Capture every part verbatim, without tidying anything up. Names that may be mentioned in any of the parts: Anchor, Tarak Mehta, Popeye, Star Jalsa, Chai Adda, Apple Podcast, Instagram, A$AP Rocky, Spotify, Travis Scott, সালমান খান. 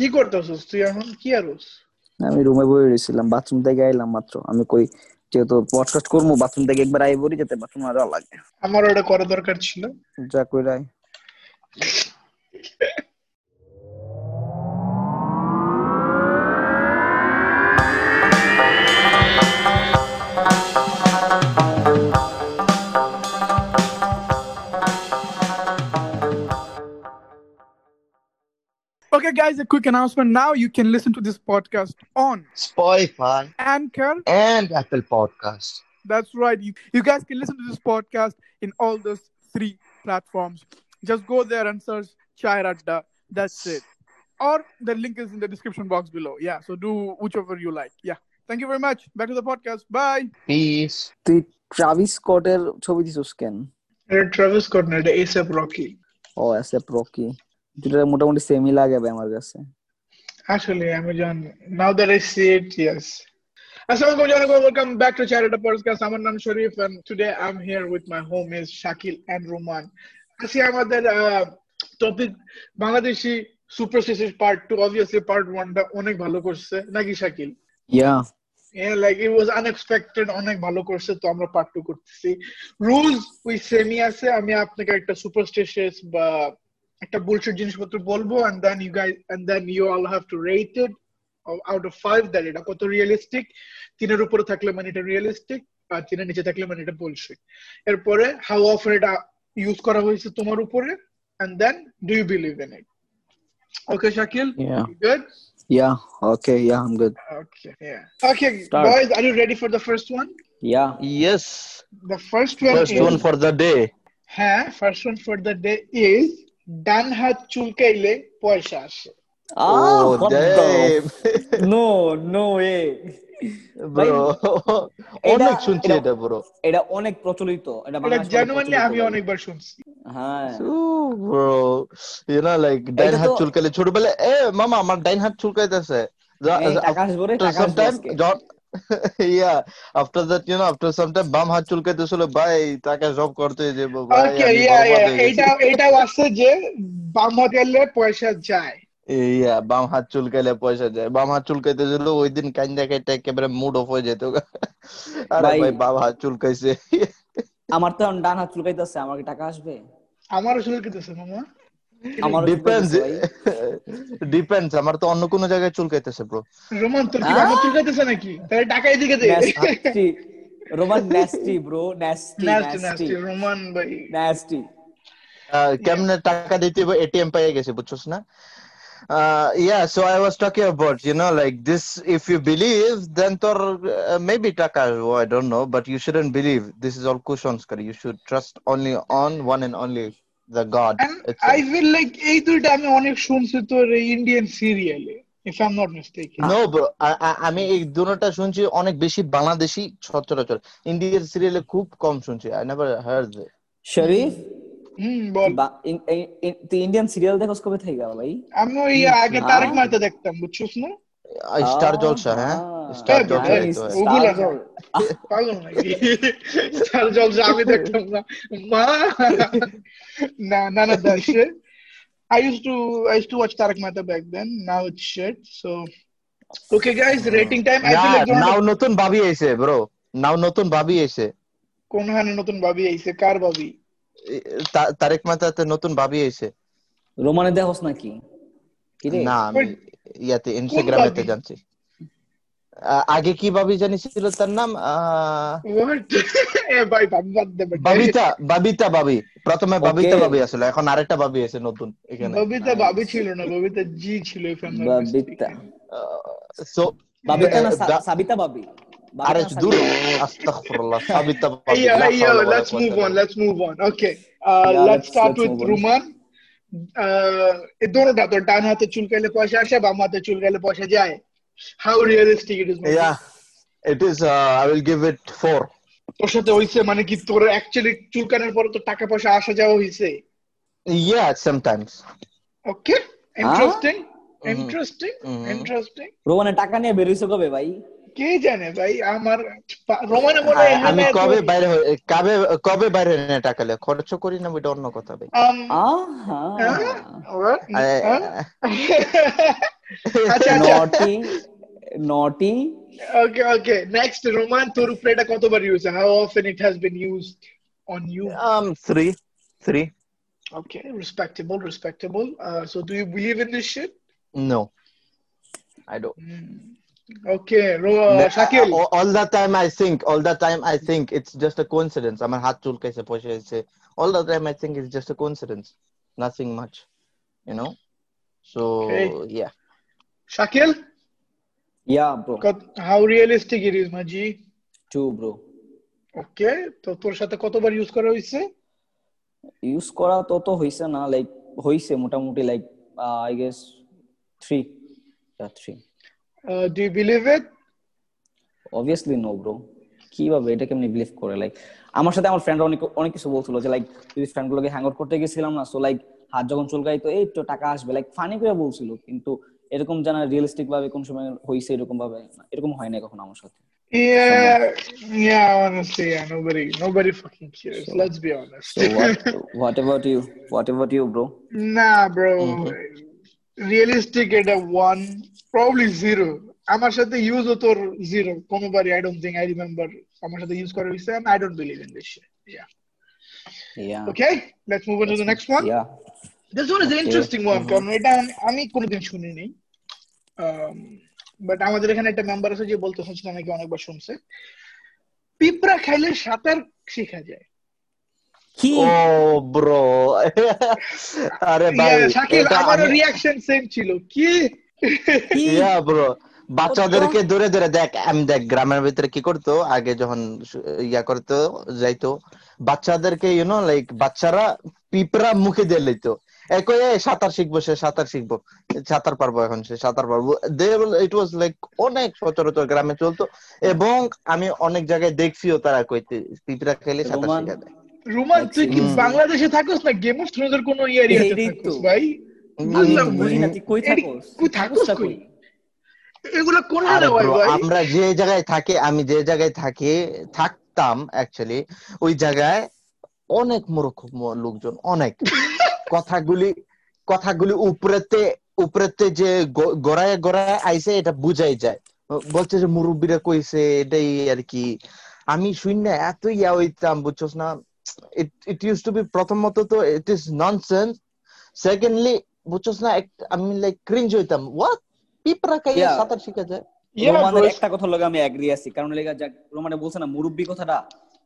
কি করতেছস তুই এখন? কি আরস? আমি রুমে বসে রইছিলাম, বাথরুম থেকে আইলাম মাত্র। আমি কই যে তো পডকাস্ট করব, বাথরুম থেকে একবার আই বরি যেতে বাথরুম আর লাগে। আমার ওটা করা দরকার ছিল। যা কইরাই। Okay, guys, a quick announcement. Now you can listen to this podcast on Spotify, Anchor, and Apple Podcast. That's right. You, you guys can listen to this podcast in all those three platforms. Just go there and search Chai Adda. That's it. Or the link is in the description box below. Yeah, so do whichever you like. Yeah. Thank you very much. Back to the podcast. Bye. Peace. The Travis Scott er chobi disos ken? Travis Scott na A$AP Rocky. Oh, A$AP Rocky. যেটা মোটামুটি সেমই লাগে ভাই আমার কাছে আসলে। Amazon now that I see it. Yes, আসসালামু আলাইকুম, welcome back to Chai Adda podcast. আমার নাম Sharif and today I am here with my homies Shakil and Roman. আজকে আমাদের topic Bangladeshi superstition part two. Obviously part ওয়ানটা অনেক ভালো করছে নাকি Shakil? Yeah yeah like it was unexpected, অনেক ভালো করছে। তো আমরা পার্ট টু করতেছি। রুলস ওই সেমই আছে। আমি আপনাকে একটা সুপারস্টিশন বা একটা বুলশিট জিনিসপত্র বলবো and then you guys and then you all have to rate it out of five that এটা কত realistic। তিনের উপরে থাকলে মানে এটা realistic আর তিনের নিচে থাকলে মানে এটা bullshit। এরপরে how often এটা ইউজ করা হয়েছে তোমার উপরে and then do you believe in it? Okay Shakil, yeah. You good? Yeah, okay, yeah, I'm good. Okay, yeah. Okay, start. Boys, are you ready for the first one? Yeah. Yes. The first one first is, one for the day. হ্যাঁ, first one for the day is ডান হাত চুলকাইলে পয়সা আসে। এটা অনেক প্রচলিত, আমি অনেকবার শুনছি। হ্যাঁ ব্রো, ইউ নো লাইক ডান হাত চুলকাইলে ছোটবেলায় এ মামা আমার ডান হাত চুলকাইতেছে yeah after that you know after some time bam hat chulke to solo bhai taka job korte jebo bhai okay yeah yeah eta eta asse je bam hat gele paisa jay yeah bam hat chulke le paisa jay bam hat chulke to solo oi din kanja ke take bare mood off hoye jeto are bhai bam hat chulkaise amar to dan hat chulkaitase amar ki taka asbe amar chulkaitase mama amar depends depends amar to onno kono jagay chulkaitase bro roman tor ki amar chulkaitase naki tare taka edike de nasty roman nasty bro nasty nasty nasty roman bhai nasty kemne taka dite A T M paye geche buchhos na yeah so I was talking about you know like this if you believe then tor uh, maybe taka oh, I don't know but you shouldn't believe. This is all kusanskar. You should trust only on one and only the god. And I feel like ei duita ami onek shunchi tor Indian serial e if I'm not mistaken. No bro, ami ei dunota shunchi onek beshi Bangladeshi chhotorachor Indian serial e khub kom shunchi. I never heard Sharif hm bol the Indian serial dekho kobe thai ga bhai ami oi age Tarak Mehta dekhtam buchhos na Star Jalsa ha Star Jalsa Google karo pagal nahi Star Jalsa ami dekhtam na ma no, none of that shit. I used to, I used to watch Tarak Mehta back then. Now it's shit. So, okay, guys, rating time. I yeah, feel like now notun babi aise, bro. Now notun babi aise. Kon hane notun babi aise? Kar babi? Tarak Mehta te notun babi aise. Romane dekhos na ki? Kire? Na, ami yate Instagram ete janchi. আগে কি ভাবি জানি ছিল তার নাম বাবিতা বাবিতা বাবি। প্রথমে বাবিতা বাবি আসলে, এখন আরেকটা বাবি আছে নতুন এখানে। বাবিতা বাবি ছিল না, বাবিতা জি ছিল। বাবিতা সো বাবিতা না সাবিতা বাবি। আরে দূর, আস্তাগফিরুল্লাহ। সাবিতা বাবি। Yeah let's move on, let's move on. Okay let's start with Ruman. এ দোনোটা তো ডান হাতে চুলকাইলে পয়সা আসে, বাম হাতে চুলকাইলে পয়সা যায়। How realistic it is? Maybe? Yeah, it is. Uh, I will give it four. Toh shate hoyse mane ki tor actually chulkaner pore to taka posha asha jao hoyse. Yeah, sometimes. Okay, interesting, ah? interesting, mm-hmm. interesting. Romane taka niye beri hoyse kobe bhai? Ke jane bhai, amar Romane bole ami kobe baire hoy kobe kobe baire na taka le khorcho kori na beta onno kotha bhai. Ah ha. What? আমার হাত চুলকাইছে পয়সা হয়েছে all the time I think it's just a coincidence, nothing much, you know. So okay. yeah Shakil, yeah bro, how realistic it is maji? Two bro. Okay, to tor sathe koto bar use kora hoyse? Use kora to to hoyse na, like hoyse motamoti like uh, I guess three. Yeah, three. Uh, do you believe it? Obviously no bro. কিভাবে এটা কেমনে believe করে? Like আমার সাথে আমার ফ্রেন্ডরা অনেক অনেক কিছু বলছিল যে লাইক যদি ফ্রেন্ডগুলোকে হ্যাং আউট করতে গেছিলাম না, সো লাইক হাত যখন চুলকাই তো এই তো টাকা আসবে, লাইক ফানি করে বলছিল, কিন্তু এরকম জানা রিয়েলিস্টিক ভাবে কোন সময় হইছে এরকম ভাবে এরকম হয় না কখনো আমার সাথে। Yeah, yeah, honestly, yeah, nobody nobody fucking cares. So, let's be honest. So what, what about you? What about you, bro? Nah, bro. Mm-hmm. Realistic at a one, probably zero. আমার সাথে ইউজ হতো zero কোনোবারই। I don't think I remember আমার সাথে use করা হইছে। I don't believe in this shit. Yeah. Yeah. Okay, let's move on to the next one. Yeah. This one is an interesting one. কারণ এটা আমি কোনোদিন শুনিনি। But আমাদের এখানে একটা মেম্বার আছে যে বলতে শুনছিলাম নাকি অনেকবার শুনছে। পিঁপড়া খাইলে সাঁতার শেখা যায়। কি? Oh bro. আরে ভাই শাকিল আমার রিঅ্যাকশন সেম ছিল। কি? Yeah bro. বাচ্চাদেরকে ধরে ধরে দেখ আমি দেখ গ্রামের ভিতরে কি করতো আগে যখন ইয়া করতো যাইতো বাচ্চাদেরকে ইউ নো লাইক বাচ্চারা পিঁপড়া মুখে দিয়ে লইতো একই সাঁতার শিখবো সে সাঁতার শিখবো সাঁতার পারবো এখন সে সাঁতার পারবো দে ইট ওয়াজ লাইক অনেক সচরাচর গ্রামে চলতো এবং আমি অনেক জায়গায় দেখছিও তারা কইতে পিঁপড়া খেলে সাঁতার শেখা যায়। রোমান তুই কি বাংলাদেশে থাকোস না গেম অফ থ্রোনস এর কোন এরিয়া থাকোস ভাই? না তুই কই থাকোস? তুই থাকোস কই? এগুলো কোন জায়গা ভাই? আমরা যে জায়গায় থাকি আমি যে জায়গায় থাকি থাকতাম অ্যাকচুয়ালি ওই জায়গায় অনেক মূর্খ লোকজন, অনেক কথাগুলি কথাগুলি উপরেতে উপরেতে যে গড়ায় গড়ায় আইছে এটা বুঝাই যায়, বলছে যে মুরব্বীরা কইছে এটাই আর কি। আমি শুনে এত ইয়া হইতাম বুঝছস না। It it used to be প্রথমত তো ইট ইজ ননসেন্স, সেকেন্ডলি বুঝছস না আমি লাইক ক্রিঞ্জ হইতাম। হোয়াট পিঁপড়া খাইলে সাঁতার শেখা যায়? রোমানের একটা কথা লাগে আমি এগ্রি আছি, কারণ লেগা যাক রোমানে বলছ না মুরুব্বি কথাটা,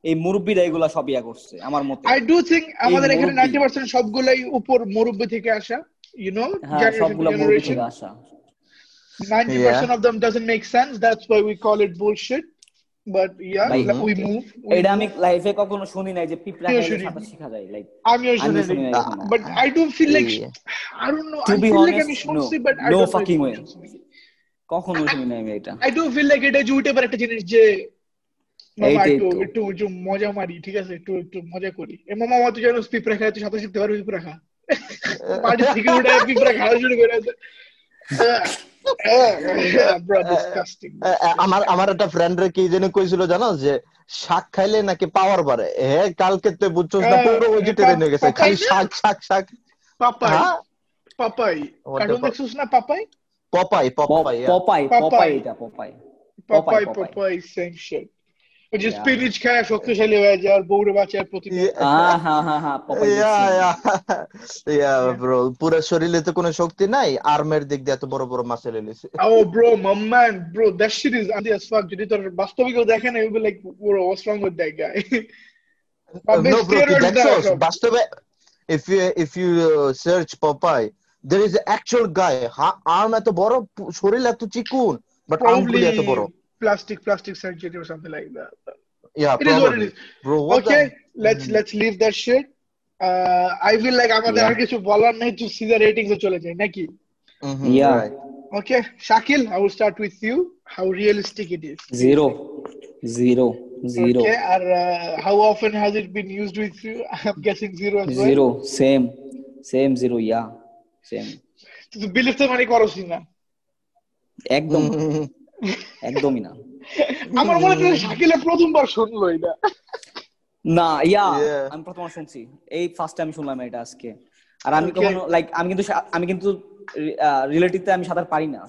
এই মুরুব্বিরা এগুলা সব ইয়া করছে আমার মতে। আই ডু থিংক আমাদের এখানে ninety percent সবগুলাই উপর মুরুব্বি থেকে আসা, ইউ নো, সবগুলা মুরুব্বি থেকে আসা। ninety percent of them doesn't make sense, that's why we call it bullshit, but yeah we move. এটা আমি লাইফে কখনো শুনি নাই যে পিঁপড়া খাইলে সাঁতার শেখা যায়, লাইক আমিও শুনি নাই, but I do feel like I don't know, I feel like আমি শুনছি but I don't fucking way কখনো শুনি নাই আমি এটা। I do feel like এটা জুটে পর একটা জিনিস যে মামা একটু একটু একটু মজা মারি, ঠিক আছে একটু একটু মজা করি। এ মামা মা তুই জানোস পিঁপড়া খায় তুই সাঁতার শিখতে পারবি? পিঁপড়া খা পার্টি থেকে উঠে পিঁপড়া খাওয়া শুরু করে আছে। আমার আমার একটা ফ্রেন্ড রে কি যেন কইছিল জানো, যে শাক খাইলে নাকি পাওয়ার বাড়ে। হ্যাঁ কালকে তুই বুঝছস না পুরো ভেজিটেরিয়ান হয়ে গেছে, খালি শাক শাক শাক। পাপাই পাপাই কার্টুন দেখছস না? Papai Popeye Popeye Popeye Popeye এটা Popeye Popeye Popeye same shit, which is spinach খায় শক্তিশালী হয়ে যায় আর বউরে বাঁচায় প্রতিদিন। হ্যাঁ হ্যাঁ হ্যাঁ হ্যাঁ পাপাই ইয়া ব্রো পুরো শরীরে তো কোনো শক্তি নাই, আর্মের দিক দিয়ে এত বড় বড় মাসেল এসে। ও ব্রো মাম্মান ব্রো দ্যাট শিট ইজ আন্ডি অ্যাজ ফাক। যদি তোর বাস্তবিক দেখেন you be like what's wrong with that guy? No bro দেখছস বাস্তবে? if you if you uh, search Popeye there is an actual guy, arm eto boro shorir eto chikun but probably eto boro plastic plastic surgery or something like that. Yeah, it is what it is bro. Okay, the... let's let's leave that shit. uh, I feel like amader ar kichu bolar nai to see the ratings e chole jay naki. Yeah right. Okay Shakil, I will start with you. How realistic it is? Zero zero Zero. Okay, or uh, how often has it been used with you? I'm guessing zero as well. Zero, same, same zero, yeah, same. So believe the money koros na? Ekdom, ekdomi na. Amar mone hoy Shakil prothom bar shunlo eta. Na, yeah, I'm prothom shunchi. Ei first time shunlam eta ajke. Ar ami kono like ami kintu ami kintu রিলেটিভতে আমি সাঁতার পারি না,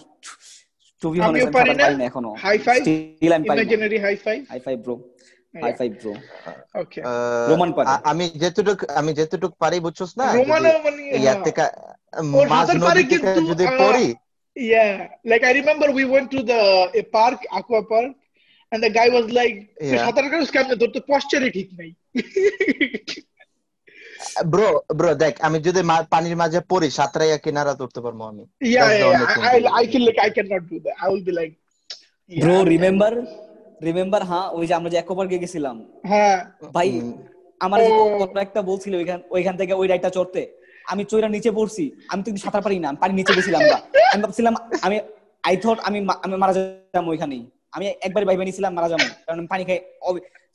two be honest আমি পারি না এখনো। High five imaginary high five high five bro high five bro okay Roman পারি আমি যেটুক আমি যেটুক পারি বুঝছস না রোমান মানে ইয়াতে কা মাছ নদী যদি পড়ি yeah like I remember we went to the a park aqua park and the guy was like satar kar us kemne dorte posture e thik nai bro bro dekh ami jodi pani majhe pori satraiya kinara dorte parbo ami yeah, yeah, yeah. I, I feel like I cannot do that I will be like yeah, bro remember remember ha oi je amra je aqua park e gechilam ha bhai amar je ekta bolchilo oikan oikan theke oi raita chorte আমি চোরা নিচে পড়ছি, আমি তো কিন্তু সাঁতার পারি না, আমি পানি নিচে গেছিলাম না, আমি ভাবছিলাম আমি আই থট আমি আমি মারা যাবো ওইখানেই, আমি একবার ভাইবা নিছিলাম মারা যাবো, কারণ আমি পানি খাই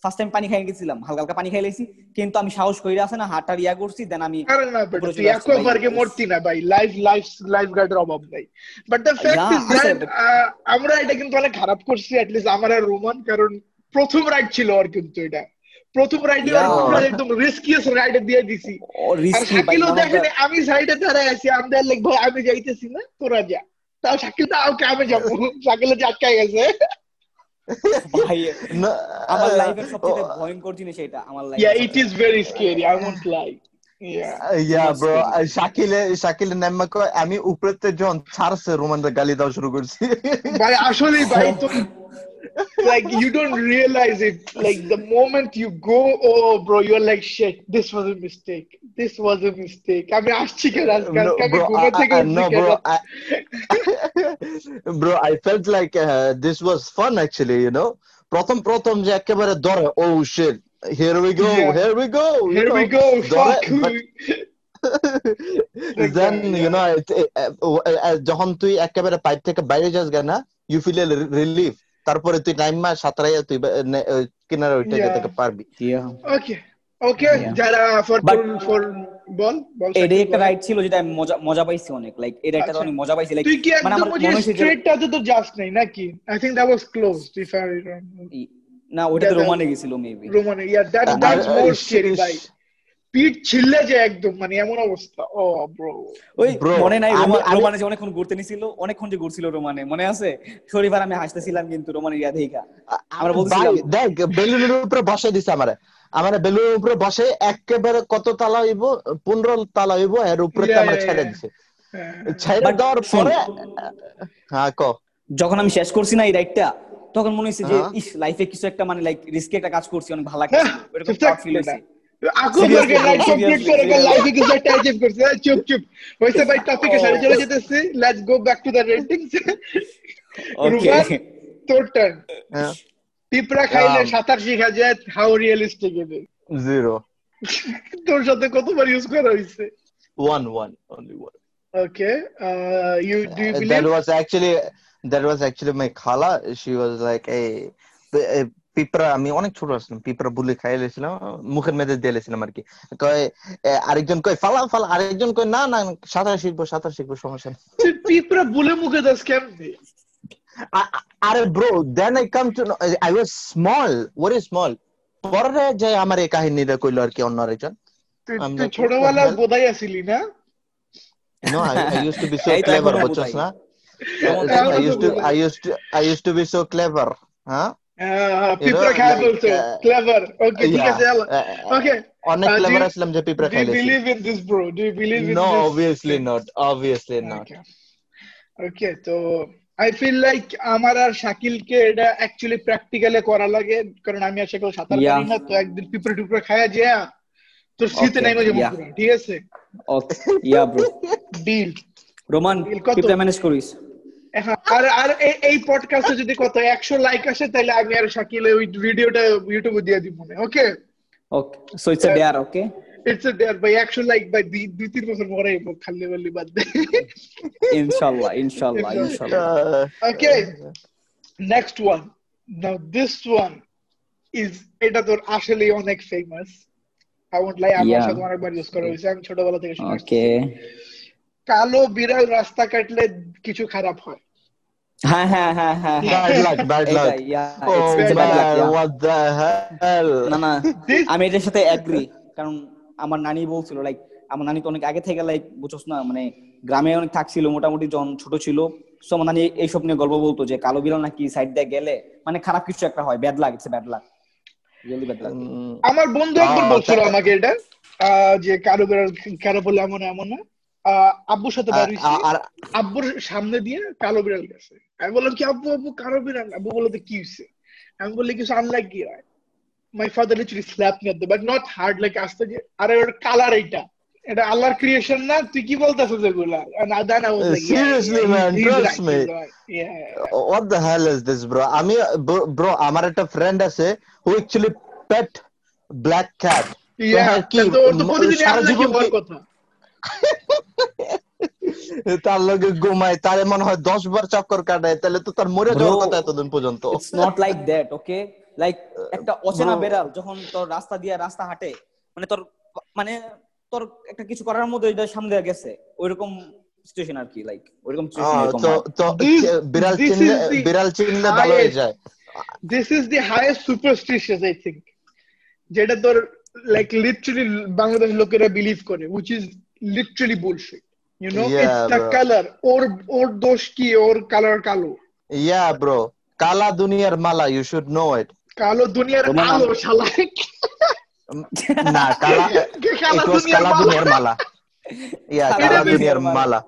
ফার্স্ট টাইম পানি খাই গেছিলাম, হালকা হালকা পানি খাই লাইছি, কিন্তু আমি সাহস কইরা আছে না হাঁটার ইয়া করছি, দেন আমি আরে না বেটা তুই একবারকে মরতি না ভাই, লাইফ লাইফ লাইফ গার্ডের অভাব নাই, but the fact is that আমরা এটা কিন্তু অনেক খারাপ করছি, অ্যাট লিস্ট আমার আর রোমান, কারণ প্রথম রাইড ছিল আর কিন্তু এটা প্রথম রাইডে আর পুরো একদম রিস্কিয়েস্ট রাইড দিয়ে দিছি ও রিস্কি ভাই দেখেন আমি সাইডে দাঁড়ায় আছি আমি লাইক ভাই আমি যাইতেছি না তোরা যা তাও শাকিল দাও কে আমি যাব শাকিল জাটকা গেছে ভাই আমার লাইফের সবচেয়ে ভয়ঙ্কর জিনিস এটা আমার life yeah it is very scary I won't lie yeah yeah bro Shakil Shakil নামে কই আমি উপরেতে জন ছাড়ছে রোমানরে গালি দাও শুরু করছি ভাই আসলে ভাই তুমি like you don't realize it like the moment you go oh bro you're like shit this was a mistake this was a mistake I mean actually guys guys no bro I, bro I felt like uh, this was fun actually you know pratham pratham je ekebare dore oh shit here we go yeah. here we go here know, we go fuck then you know যখন তুই একেবারে pipe থেকে বাইরে যাস না you feel a relief তারপরে তুই time মা সাতরাইয়া তুই কিনারে ওইটা যেতে পারবি ওকে ওকে যারা ফর ফর বল বল এটা একটা রাইড ছিল যেটা আমি মজা মজা পাইছি অনেক লাইক এটা একটা অনেক মজা পাইছি লাইক মানে আমার মনে হচ্ছে স্ট্রেটটাতে তো জাস্ট নাই নাকি I think that was closed if I না ওটা রোমানে গিয়েছিল মেবি রোমানে yeah that that's more scary বাই পিট ছিলে যে একদম মানে এমন অবস্থা ও ব্রো ওই মনে নাই রোমানে যে অনেকক্ষণ ঘুরতে নিছিল অনেকক্ষণ যে ঘুরছিল রোমানে মনে আছে শরীফার আমি হাসতেছিলাম কিন্তু রোমানের ইয়া দেখা আমরা বলছিলাম দেখ বেলুনের উপরে বসে দিছে আমারে আমারে বেলুনের উপরে বসে একবারে কত তালা হইব পনেরো তালা হইব এর উপরে আমরা ছেড়ে দিছে ছেড়ে দেওয়ার পরে হ্যাঁ কো যখন আমি শেষ করছি না এই রাইডটা তখন মনে হইছে যে ইস লাইফে কিছু একটা মানে লাইক রিস্কি একটা কাজ করছি অনেক ভালো লাগছে এরকম শর্ট ফিল হইছে আকুল করকে লাইক কমপ্লিট করকে লাইফে কিছু একটা অ্যাচিভ করছে চুপ চুপ হইছে ভাই টপিকে সারি চলে যেতেছি let's go back to the ratings okay total পিপরা খাইলে সাতাশ শিখা যায় হাউ রিয়েলিস্টিক ইজ জিরো তোর সাথে কতবার ইউজ করা হইছে one one only one okay uh, you do you believe that was actually that was actually my khala she was like hey পিঁপড়া আমি অনেক ছোট আসলাম পিঁপড়া বুলে খাইয়েছিলাম মুখের মেয়েদের দিয়েছিলাম আর কি কয় আরেকজন কয় ফালা ফালা আরেকজন কয় না না সাঁতার শিখবো সাঁতার শিখবো সমস্যা নেই পিঁপড়া বুলে মুখে দাস কেমনে আরে bro then I come to I was small very small পরে যে আমার এই কাহিনীটা কইলো আর কি অন্য আরেকজন তুই ছোটবেলা বোধাই আসিলি না no I used to be so clever বুঝছস না I used to I used to I used to be so clever হ্যাঁ পিপরা খায় বলছো ক্লেভার ওকে ঠিক আছে ওকে অনেক ক্লেভার আসলাম যে পিপরা খাইলে Do you believe in this bro do you believe in no, this No obviously not obviously not Okay so I feel like আমার আর শাকিলকে এটা অ্যাকচুয়ালি প্র্যাকটিক্যালি করা লাগে কারণ আমি আর শাকিল সাঁতার পারি না তো একদিন পিপরা টুপরা খায়া যায় তো শীতে নাই মজা করব ঠিক আছে okay yeah bro deal Roman পিপরা ম্যানেজ করিস আর আর এই পডকাস্টে যদি কত একশো লাইক আসে তাহলে আমি আর শাকিল ওই ভিডিওটা ইউটিউবে দিয়ে দিব মনে okay okay so it's a dare okay it's a dare by একশো লাইক বাই দুই তিন বছর পরে খালি বলি বাদ দে ইনশাআল্লাহ ইনশাআল্লাহ ইনশাআল্লাহ okay next one now this one is এটা তোর আসলে অনেক ফেমাস আই ওয়ান্ট লাই আমার সাথে অনেকবার ইউজ করা হয়েছে আমি ছোটবেলা থেকে শুনছি ওকে কালো বিড়াল রাস্তা কাটলে কিছু খারাপ হয় হ্যাঁ হ্যাঁ হ্যাঁ হ্যাঁ bad luck bad luck oh what the hell না না আমি এর সাথে এগ্রি কারণ আমার নানি বলছিল লাইক আমার নানি তো অনেক আগে থেকে লাইক বুঝছস না মানে গ্রামে অনেক থাকছিল মোটামুটি যখন ছোট ছিল, সমাধান এইসব নিয়ে গল্প বলতো যে কালো বিড়াল নাকি সাইড দিয়ে গেলে মানে খারাপ কিছু একটা হয়, bad luck, it's a bad luck. আমার বন্ধু একবার বলছিল আমাকে এটা যে কালো বিড়াল কালো বলে এমন এমন না, আব্বুর সাথে বের হইছি আর আব্বুর সামনে দিয়ে কালো বিড়াল গেছে। আমি বললাম কি আব্বু আব্বু কালো বিড়াল, আব্বু বলল তো কি হইছে? আমি বললাম কি আনলাইক কি হয়। My father literally slapped me at the back, not hard like after that. Are color eta eta Allah creation na tu ki boltacho jegula and then I was like seriously yeah, man trust me yeah. What the hell is this bro? I mean, bro amar ekta friend ase who actually pet black cat yeah to protidin amra ki bol kotha তার লগে ঘুমায় তারে মনে হয় দশ বার চক্কর কাটায় তাহলে তো তার মরে যাওয়ার কথা এতদিন পর্যন্ত। It's not like that, okay? Like একটা অচেনা বিড়াল যখন তোর রাস্তা দিয়ে রাস্তা হাঁটে মানে তোর মানে তোর একটা কিছু করার মতো এটা সামনে গেছে ওইরকম সিচুয়েশন আর কি, লাইক ওইরকম সিচুয়েশন। তো তো বিড়াল চিনলে বিড়াল চিনলে ভালো হয়ে যায়। This is the highest superstition I think যেটা তোর like literally বাংলাদেশ লোকেরা বিলিভ করে, which is literally bullshit. You know yeah, it's the bro. color or or dosh ki or color kalo yeah bro kala duniyar mala you should know it kalo duniyar alo shala na kala kala duniyar mala yeah kala duniyar mala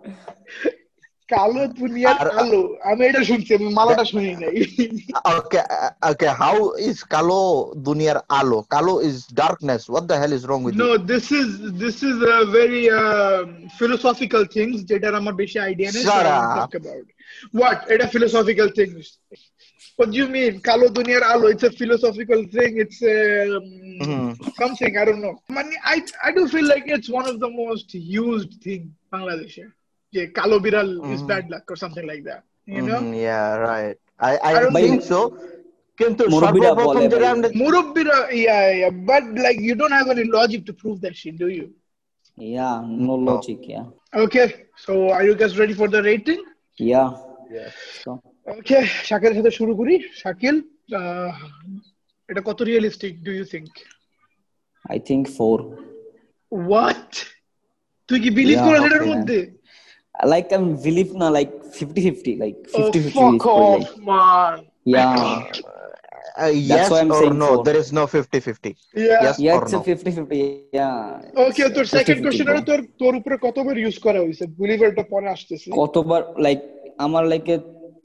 kalo duniyar alo ami eta shunchi ami mala ta shuni nai okay okay how is kalo duniyar alo kalo is darkness what the hell is wrong with no, you no this is this is a very uh, philosophical things jeta amar beshi idea nei to talk about what eta philosophical things what do you mean kalo duniyar alo it's a philosophical thing it's a, um, mm-hmm. something I don't know man i i do feel like it's one of the most used thing Bangladesh যে কালো বিড়াল is bad luck or something like that you know mm, yeah right i i, I think so কিন্তু সর্বপ্রথম যেটা মুরব্বিরা yeah yeah but like you don't have any logic to prove that shit do you yeah no logic yeah okay so are you guys ready for the rating yeah yeah so okay শাকিলের সাথে শুরু করি শাকিল এটা কত realistic do you think I think four what তুই কি believe করার এর মধ্যে like I'm believe na like fifty fifty like fifty fifty oh, fuck off like, man yeah uh, yes or no four. There is no fifty fifty yeah. yes yeah, or no fifty fifty yeah okay so second question er tor tor upore koto bar use kora hoyse believer ta pore ashteche koto bar like amar like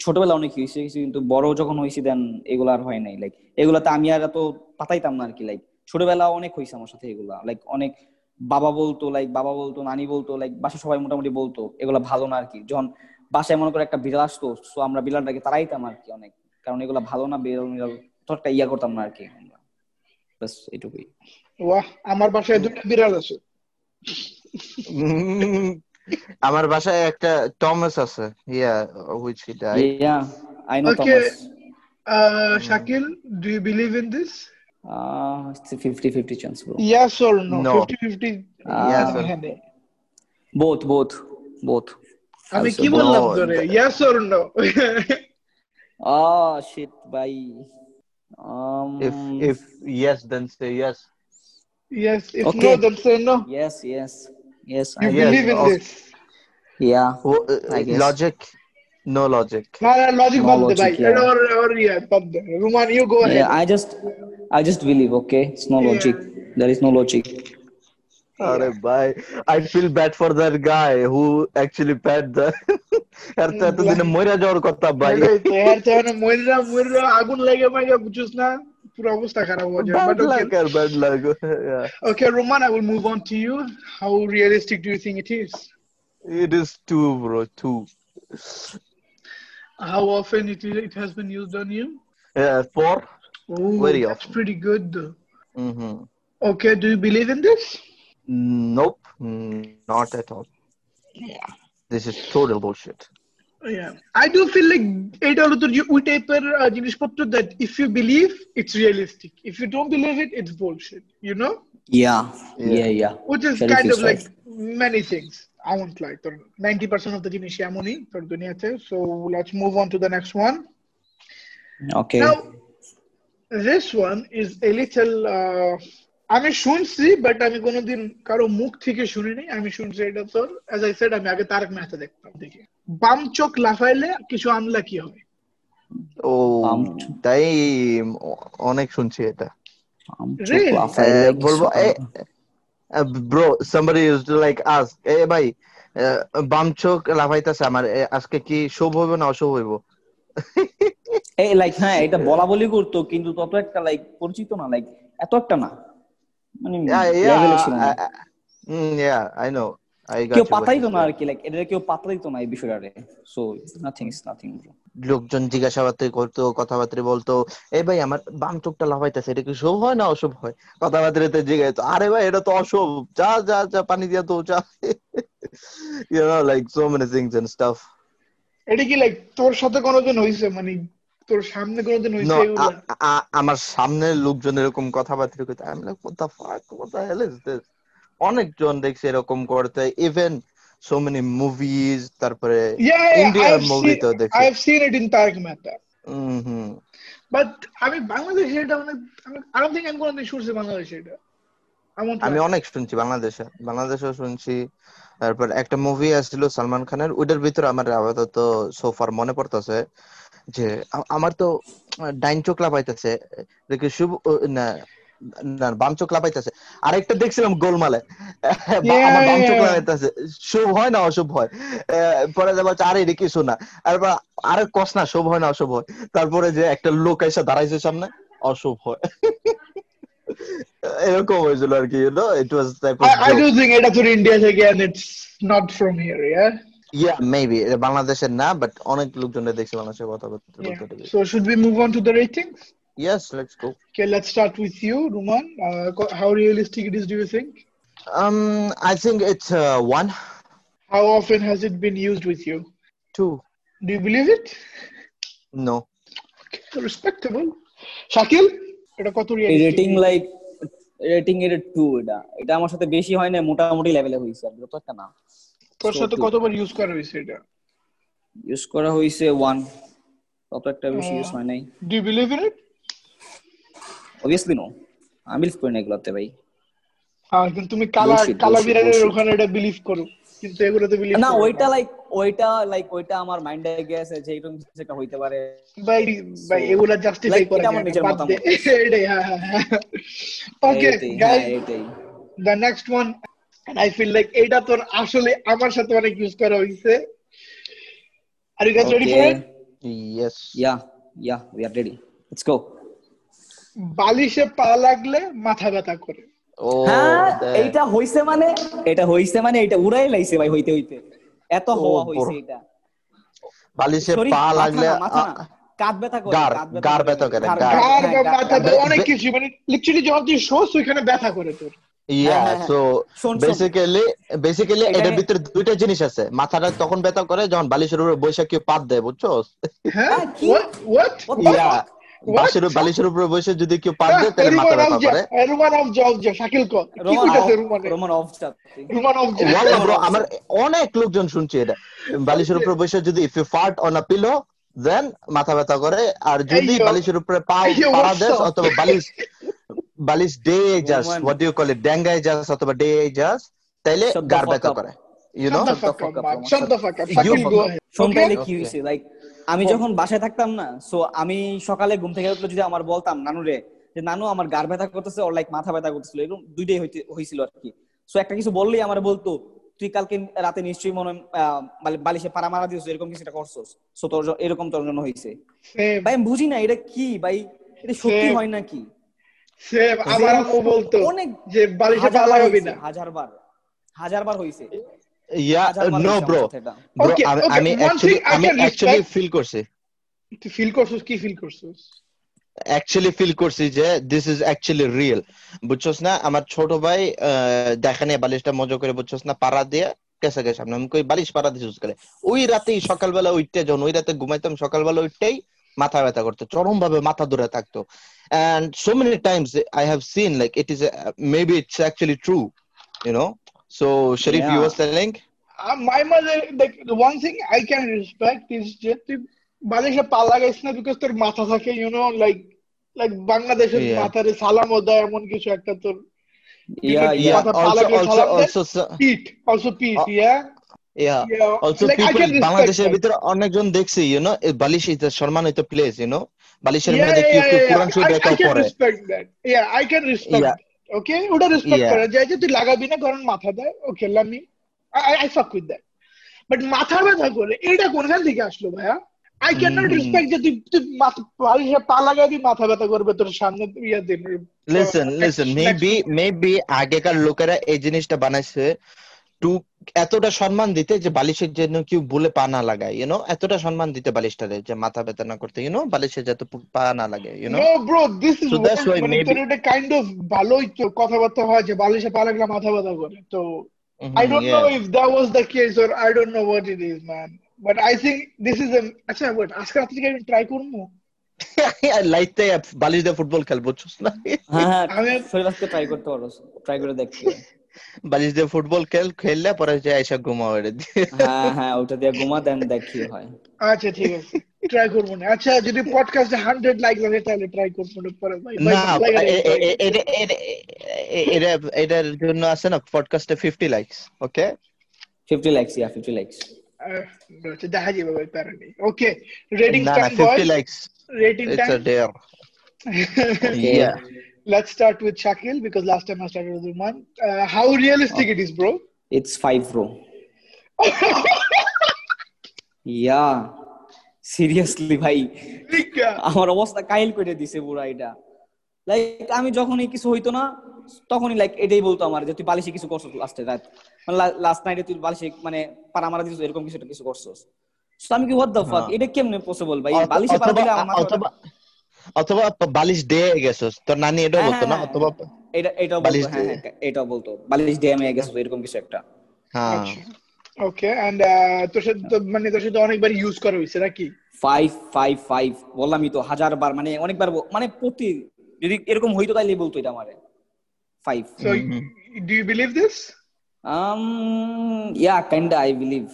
choto bela onek hoyse kintu boro jokhon hoyse then egular hoy nai like egula ta ami ara to pataitam na ar ki like choto bela onek hoyse amar sathe egula like onek বাবা বলতো like বাবা বলতো নানি বলতো like বাসা সবাই মোটামুটি বলতো এগুলা ভালো না আর কি। যখন বাসায় মনে করে একটা বিড়াল আসতো সো আমরা বিড়ালটাকে তাড়াইতাম আর কি অনেক, কারণ এগুলা ভালো না, বিড়াল বিড়াল তোরটা ইয়া করতাম না আর কি আমরা, বাস এটুকুই। ওয়াহ আমার বাসায় দুটো বিড়াল আছে, আমার বাসায় একটা টমাস আছে yeah which he die yeah I know Thomas. Shakil do you believe in this? Uh, it's a fifty fifty chance bro. Yes or no? no. fifty fifty uh, yes or no? Both, both, both. Abhi ki bollam tore? Yes or no? Ah shit bhai. Um if if yes then say yes. Yes, if okay. no then say no. Yes, yes. Yes, I yes, believe in of, this. Yeah. Oh, uh, I guess. Logic. No logic. No, no logic no bad bhai. Yeah. Or or yeah, bad. Roman you go ahead. Yeah, I just I just believe, okay? It's no yeah. logic. There is no logic. Are yeah. bhai, I feel bad for that guy who actually pet the erta to din moira jor kotha bhai. Erta na moira moira agun lage bhai kuchus na pura obostha kharab ho jabe. Bad luck, bad luck. Yeah. Okay, Roman, I will move on to you. How realistic do you think it is? It is two, bro, two. How often it it has been used on you? Uh, four. Oh, very often. That's pretty good. Mhm. Okay, do you believe in this? Nope, not at all. Yeah. This is total bullshit. Yeah. I do feel like eta holo tor oi type er jinish potro that if you believe it's realistic. If you don't believe it it's bullshit, you know? Yeah. Yeah, yeah. yeah. Which is Very kind of like many things. I won't lie. Tor ninety percent of the jinish amoni tor duniyate. So let's move on to the next one. Okay. Now, this one is a little uh, আমি শুনছি but আমি কোনোদিন কারো মুখ থেকে শুনিনি, আমি শুনছি এটা তোর অ্যাজ আই সেড আমি আগে তারক মেহতা দেখতাম, দেখি বাম চোখ লাফাইলে কিছু আমলা কি হবে। ও তাই অনেক শুনছি এটা বলবো bro somebody used to like ask এ ভাই বাম চোখ লাফাইতেছে আমার আজকে কি শুভ হইব না অশুভ হইব এই লাইক হ্যাঁ এটা বলা বলি করতো কিন্তু তত একটা লাইক পরিচিত না লাইক এত একটা না লোকজন জিজ্ঞাসাবাদ করতো কথাবার্তা বলতো এই ভাই আমার বাম চোখটা লাফাইতেছে এটা কি শুভ হয় না অশুভ হয়, কথাবার্তা জিজ্ঞাসা আরে ভাই এটা তো অশুভ যা যা যা পানি দিয়া তো যা you know like so many things and stuff. এটা কি লাইক তোর সাথে কোনোদিন হইছে মানে তোর সামনে কোনোদিন হইছে? আমার সামনে লোকজন এরকম কথাবার্তা কইতে আমি like what the fuck what the hell is this, অনেক জন দেখছে এরকম করতে ইভেন so many movies তারপরে ইন্ডিয়ান মুভি তো দেখছি I have seen it in Tarak Mehta mhm but আমি বাংলাদেশে এটা মানে I don't think I'm going to shoot বাংলাদেশে এটা আমি অনেক শুনছি বাংলাদেশে বাংলাদেশে শুনছি। তারপর একটা মুভি আসছিল সালমান খানের ওইটার ভিতরে আমার আপাতত সোফার মনে পড়তেছে যে আমার তো ডাইন চোখ লাফাইতেছে দেখি শুভ না না বাম চোখ লাফাইতেছে। আরেকটা দেখছিলাম গোলমালে আমার বাম চোখ লাফাইতেছে শুভ হয় না অশুভ হয়, পরে যাবো আরে এটা কিছু না তারপর আরে কস না শুভ হয় না অশুভ হয়, তারপরে যে একটা লোক এসে দাঁড়াইছে সামনে অশুভ হয় এরকম হয়েছিল আর কি। বাংলাদেশের না বাট অনেক লোকজন দেখছি বাংলাদেশের কথা বলতে। Yes, let's go. Okay, let's start with you, Ruman. Uh, how realistic it is, do you think? Um, I think it's uh, one. How often has it been used with you? Two. Do you believe it? No. Okay, respectable. Shakil? এটা কত rating like rating এর two এটা এটা আমার সাথে বেশি হয় না মোটামুটি লেভেলে হইছে আর যত একটা না। তোর সাথে কতবার ইউজ করা হইছে এটা? ইউজ করা হইছে ওয়ান, তত একটা বেশি ইউজ হয় নাই। Do you believe in it? obviously no, আমি বিলিভ করি না এগুলাতে ভাই। হ্যাঁ কিন্তু তুমি কালা কালা বিড়ালের ওখানে এটা বিলিভ করো কিন্তু এগুলাতে বিলিভ না। ওইটা লাইক ওইটা লাইক ওইটা আমার মাইন্ডে গেছে যে এরকম কিছু একটা হইতে পারে ভাই ভাই এগুলা জাস্টিফাই করা যায় না এইটাই। হ্যাঁ হ্যাঁ okay guys the next one and I feel like এটা তোর আসলে আমার সাথে অনেক ইউজ করা হইছে। Are you guys ready for it? Yes yeah yeah we are ready, let's go. বালিশে পা লাগলে মাথা ব্যথা করে। ও হ্যাঁ এটা হইছে মানে এটা হইছে মানে এটা উড়াই লাইছে ভাই হইতে হইতে এত হওয়া হইছে এটা। বালিশে পা লাগলে কাঁধ ব্যথা করে, গার ব্যথা করে, গার ব্যথা তো অনেক কিছু মানে লিটারালি যখন তুই শোস ওখানে ব্যথা করে তোর। ইয়া সো বেসিক্যালি বেসিক্যালি এটার ভিতরে দুইটা জিনিস আছে, মাথাটা তখন ব্যথা করে যখন বালিশের উপরে বৈশাখ কেউ পাত দেয় বুঝছস? হ্যাঁ হোয়াট হোয়াট ইয়া বালিশের বালিশের উপরে বসে যদি কেউ পাত দেয় তাহলে মাথা ব্যথা করে। রোমান অফ জব যা শাকিল কো কি কইতাছে Roman Roman of job Roman of job ওয়ালা ব্রো আমার অনেক লোকজন শুনছে এটা বালিশের উপরে বসে যদি if you fart on a pillow then মাথা ব্যথা করে। আর যদি বালিশের উপরে পা পাড়া দেয় অথবা বালিশ বালিশ ডে just what do you call it ড্যাঙ্গাই জাস্ট অথবা ডে জাস্ট তাহলে গার ব্যথা করে you know. Shut the fuck up Shakil go. শুনলে কি হইছে লাইক আমি যখন বাসায় থাকতাম না সো আমি সকালে ঘুম থেকে উঠলে যদি আমার বলতাম নানু রে যে নানু আমার গার ব্যথা করতেছে অর লাইক মাথা ব্যথা করতেছিল এরকম দুইটাই হইছিল আর কি। সো একটা কিছু বললেই আমার বলতো তুই কালকে রাতে নিশ্চয়ই মনে মানে বালিশে পাড়া মারা দিয়েছিস এরকম কিছুটা করছস সো তোর এরকম তোর জন্য হইছে। ভাই আমি বুঝি না এটা কি ভাই এটা সত্যি হয় নাকি? সেম আমার ও বলতো অনেক যে বালিশে পা লাগাবি না হাজারবার হাজারবার হইছে। Yeah, uh, no bro. Bro, okay, I, okay. I mean, actually, I mean, actually feel korsi. To feel korsos, ki feel korsos? Actually feel korsi je, this is actually real. Bujchos na, amar choto bhai dekhane balish ta mojo kore bujchos na para diye, kaise kaise amne koi balish para diye use kore. Oi ratei sokal bela utte jon, oi rate ghumaitam sokal bela uttei মাথা ব্যথা করতো চরম ভাবে মাথা ধরে থাকতো। And so many times I have seen like it is a, maybe it's actually true, you know. So Sharif, yeah. You were telling? Uh, my mother, like the one thing I can respect is that you balishe pala gaisna because tor matha thake, you know, like like Bangladesher matha re salam hoday, emon kichu ekta tor Yeah, yeah. Also, also, also, so, Pete. Also, Pete. Uh, yeah. Yeah. yeah. Also, like, people in Bangladesh, I you know, Balish is a Sharmanito place, you know. Balishir yeah, yeah, yeah, yeah. Kuran should I, I can respect it. that. Yeah, I can respect yeah. that. Okay, would I respect yeah. that? Okay, let me. I, I fuck with that. But মাথার ব্যথা করে এটা কোনখান থেকে আসলো ভাইয়া? I cannot respect that তুই বালিশে পা লাগাই দি মাথা ব্যথা করবে তোর সামনে ইয়া দে। Listen, listen, maybe, maybe আগেকার লোকেরা এই জিনিসটা বানাইছে টু এতটা সম্মান দিতে যে বালিশের জন্য কেউ বলে পা না লাগায়, ইউনো এতটা সম্মান দিতে বালিশটারে যে মাথা ব্যথা না করতে, ইউনো বালিশে যত পা না লাগে, you know. No bro, this is মানে তোর একটা kind of ভালোই কথাবার্তা হয় যে বালিশে পা লাগলে মাথা ব্যথা করে তো। Mm-hmm, I don't yeah. know if that was the case or I don't know what it is, man. But I think this is a... Achha, what? Ask Rathri ka even try kormo? I like that. Balish the football khel bochos na. Haan, haan. Sorry, Rathri try korte horos. Try korte dekhti. Balish the football khel khel le, para jay aisha guma hore. Haan, haan. Outa diya guma then dekhi hoy. Achha, thik hai. Try kormo na. Achha, jodi podcast one hundred like lage tale try kormo na para. Na, it it এটা এটার জন্য আছে না পডকাস্টে fifty likes okay fifty likes yeah fifty likes আচ্ছা দেখা যাবে ভাই পারনি okay rating time boy fifty likes rating time it's a dare yeah let's start with Shakil because last time I started with মান how realistic it is bro it's five bro yeah seriously ভাই আমার অবস্থা কাইল কইরা দিছে পুরা এটা like আমি যখনই কিছু হইতো না তখনই লাইক এটাই বলতো আমার যে তুই বালিশে কিছু করছস লাস্টে রাত মানে লাস্ট নাইটে তুই বালিশে মানে পাড়া মারা দিছিস এরকম কিছু কিছু করছস সো আমি কি হোয়াট দ্য ফাক এটা কেমনে পসিবল ভাই বালিশে পাড়া দিলে আমার অথবা অথবা বালিশ দিয়ে গেছস তোর নানি এটাও বলতো না অথবা এটা এটাও বলতো হ্যাঁ হ্যাঁ এটাও বলতো বালিশ দিয়ে আমি গেছস এরকম কিছু একটা হ্যাঁ ওকে এন্ড তো সে মানে তো সে অনেকবার ইউজ করা হইছে নাকি five five five বললামই তো হাজারবার মানে অনেকবার মানে প্রতি যদি এরকম হইতো তাইলে বলতো এটা আমারে five So, mm-hmm. do you believe this? Um, yeah, kinda. I believe.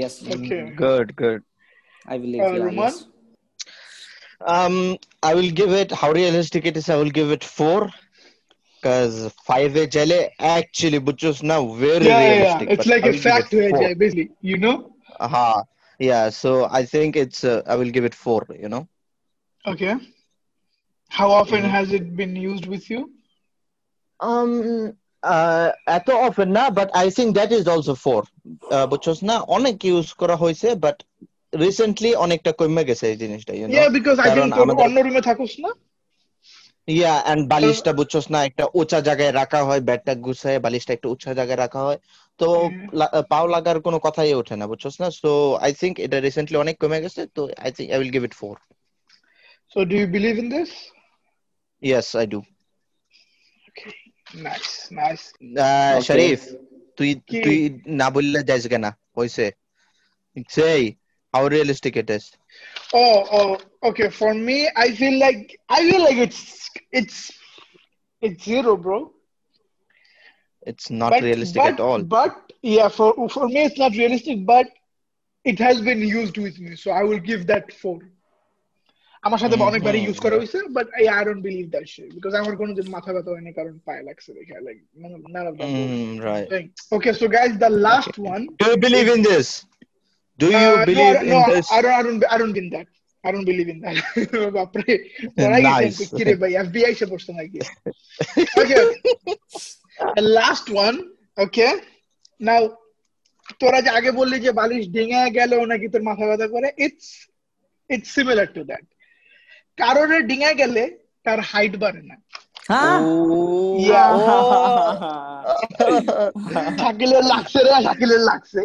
Yes. Okay. Good, good. I believe. Uh, yeah, Roman? Yes. Um, I will give it. How realistic it is? I will give it four. Cause five is jale actually, butchos now very yeah, realistic. Yeah, it's like a fact, it basically. You know. Aha. Uh-huh. Yeah. So I think it's. Uh, I will give it four. You know. Okay. How often mm. has it been used with you? Um, uh, at the often na, but I think that is also four. Uh, because na onek use kora hoyse, but recently onekta koime geche ei jinishta, you know. Yeah, because I think onno room e thakos na. Yeah, and balish ta buchhos na ekta ucha jagay rakha hoy, bed ta gusaye balish ta ekta ucha jagay rakha hoy. To pao lagar kono kothai uthe na, buchhos na. So I think it recently onek koime geche, so I think I will give it four. So do you believe in this? Yes, I do. Okay. Nice, nice. Uh, okay. Sharif, তুই তুই না বললে যাইস কেন হইছে সেই how realistic it is. Oh, oh, okay. For me, I feel like I feel like it's it's it's zero, bro. It's not but, realistic but, at all. But yeah, for for me, it's not realistic, but it has been used with me, so I will give that four. আমার সাথে অনেকবারই use করা হয়েছে but I don't believe that shit because আমার কোনো দিন মাথা ব্যথা হয়নি কারণ পায়ে লাগছে দেখে like none of that right okay so guys the last one do you believe in this do you believe in this I don't I don't believe that I don't believe in that বাপরে পড়াই গেছে কি রে ভাই FBI সে পড়ছ নাকি okay the last one okay now তোরা যে আগে বললি যে বালিশ ডিঙে গেল নাকি তোর মাথা ব্যথা করে it's it's similar to that কারোরে ডিঙা গেলে তার হাইট বাড়ে না শাকিলের লাগছে রে শাকিলের লাগছে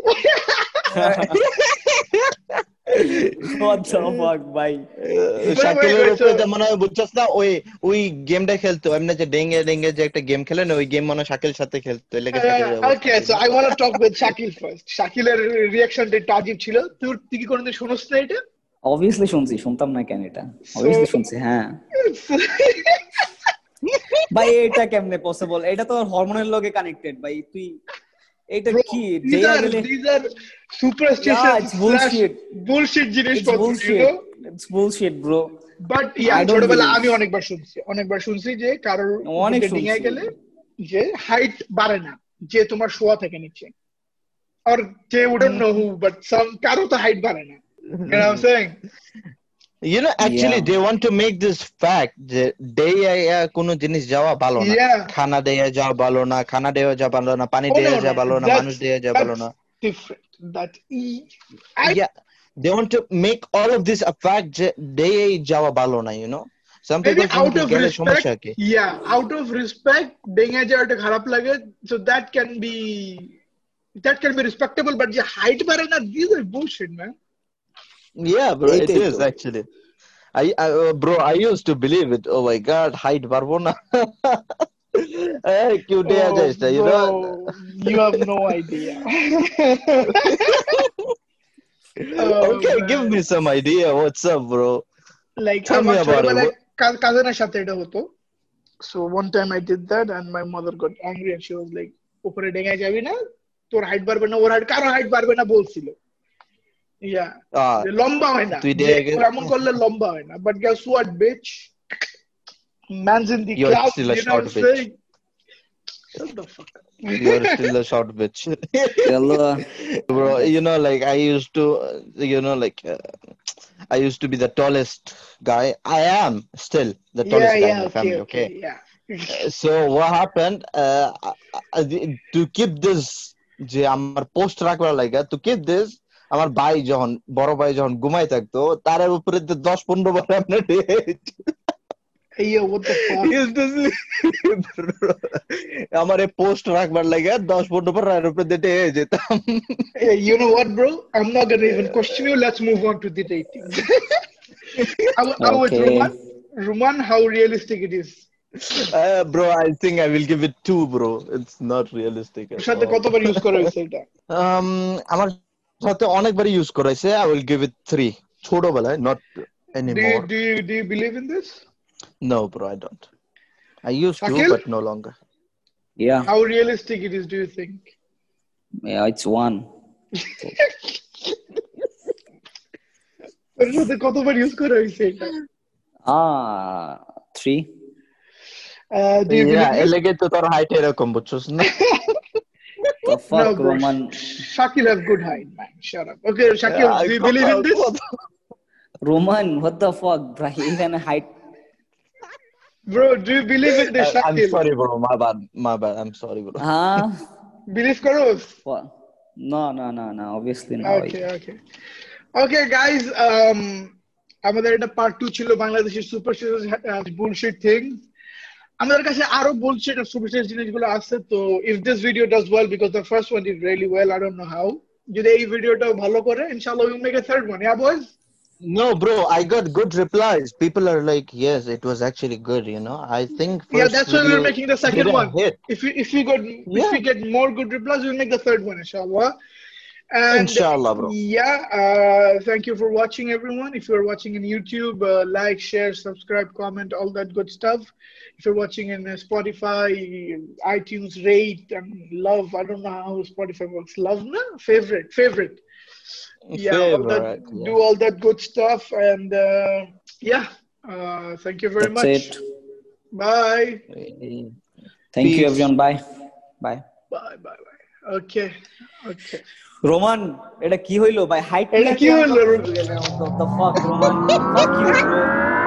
শাকিলের রিয়াকশনটা একটু আজীব ছিল তুই কি কোনোদিন শুনিস না এটা obviously শুনছি শুনতাম না কেন এটা obviously শুনছি হ্যাঁ ভাই এটা কেমনে পসিবল এটা তো হরমোনের লগে কানেক্টেড ভাই তুই এটা কি these are superstitions bullshit bullshit জিনিস it's bullshit bro but yeah ছোটবেলা আমি অনেকবার শুনছি অনেকবার শুনছি যে কারোর অনেক ডিঙায় গেলে যে হাইট বাড়ে না, যে তোমার শোয়া থেকে নিচে or they wouldn't know who, but some karo to height bare na, you know what I'm saying? You know, actually yeah. they want to make this fact je deya kono jinish jawa bhalo na, khana deya jawa bhalo na, khana deya jawa bhalo na, pani deya jawa bhalo na, manush deya jawa bhalo na, different that e I... yeah they want to make all of this a fact je deya jawa bhalo na, you know, some people out of respect, yeah out of respect deya jawa ta kharap lage, so that can be that can be respectable, but your height bare na, these are bullshit, man. Yeah, bro, it, it is, is actually. I, I uh, bro, I used to believe it. Oh my God, height barbo na. Hey, cute day just, you know. You have no idea. Oh, okay, man. Give me some idea. What's up, bro? Like, tell me about it. Like, cousin সাথে এটা হতো. So one time I did that, and my mother got angry, and she was like, "Upare denga jabi na." তোর height বাড়বে না, ওর height কারো height বাড়বে না বলছিল, ইয়া লম্বা হয় না, তুই এমন করলে লম্বা হয় না, but guess what, bitch, man's in the class, you know, shut the fuck up, you are still a short bitch. Hello bro, you know, like I used to, you know, like uh, I used to be the tallest guy, I am still the tallest yeah, guy yeah, in the family, okay, okay? okay yeah. So what happened, uh, to keep this যে আমার post রাখবার লাগা, তো কি this আমার ভাই যখন বড় ভাই যখন ঘুমাই থাকতো তার উপরে দশ পনেরো বার আমরা ডেট আমার পোস্ট রাখবার লাগা দশ পনেরো বার এর উপরে ডেটে যেতাম। You know what, bro? I'm not gonna even question you. Let's move on to the dating. Okay. Ruman, Ruman, how realistic it is? Uh, bro, I think I will give it two, bro. It's not realistic. Shate koto bar use kora hoyse eta? Um, amar shate onek bar use kora hoyse. I will give it three. Choto belay, not anymore. Do you, do you, do you believe in this? No, bro, I don't. I used to, Akhil? But no longer. Yeah. How realistic it is, do you think? Yeah, it's one. Shate koto bar use kora hoyse eta? Ah, three. Uh, do you yeah, elegant to tor height erokom bujchos na. The fuck, Roman? Shakil have good height, man. Shut up. Okay, Shakil, yeah, do you believe in this? Roman, what the fuck, bro? Even height. Bro, do you believe in this, Shakil? I'm sorry, bro. My bad. My bad. I'm sorry, bro. Huh? Believe karo? No, no, no, no. Obviously not. Okay, okay. Okay, guys. Um, আমাদের এটা part two ছিল বাংলাদেশের superstitious bullshit thing. আমাদের কাছে আরো বলছে এটা সুবিশেষ জিনিসগুলো আছে, তো if this video does well because the first one did really well, I don't know how, যদি এই ভিডিওটা ভালো করে ইনশাআল্লাহ we will make a third one. Yeah boys? No bro, I got good replies. People are like, yes, it was actually good, you know. I think first yeah, that's why we are making the second one. Hit. If we, if we got yeah. if we get more good replies, we will make the third one inshallah. And inshallah bro. Yeah, uh, thank you for watching everyone. If you are watching on YouTube, uh, like, share, subscribe, comment, all that good stuff. If you're watching in Spotify, iTunes, rate and love. I don't know how Spotify works. Love na? Favorite, favorite. Yeah, favorite, all that, yeah. Do all that good stuff and uh, yeah. Uh, thank you very That's much. It. Bye. Thank Peace. You everyone. Bye. Bye. Bye. Bye. Bye. Okay. Okay. Roman, এটা কি হইলো ভাই? Height এটা কি হইলো? What the fuck, Roman? Fuck you, bro.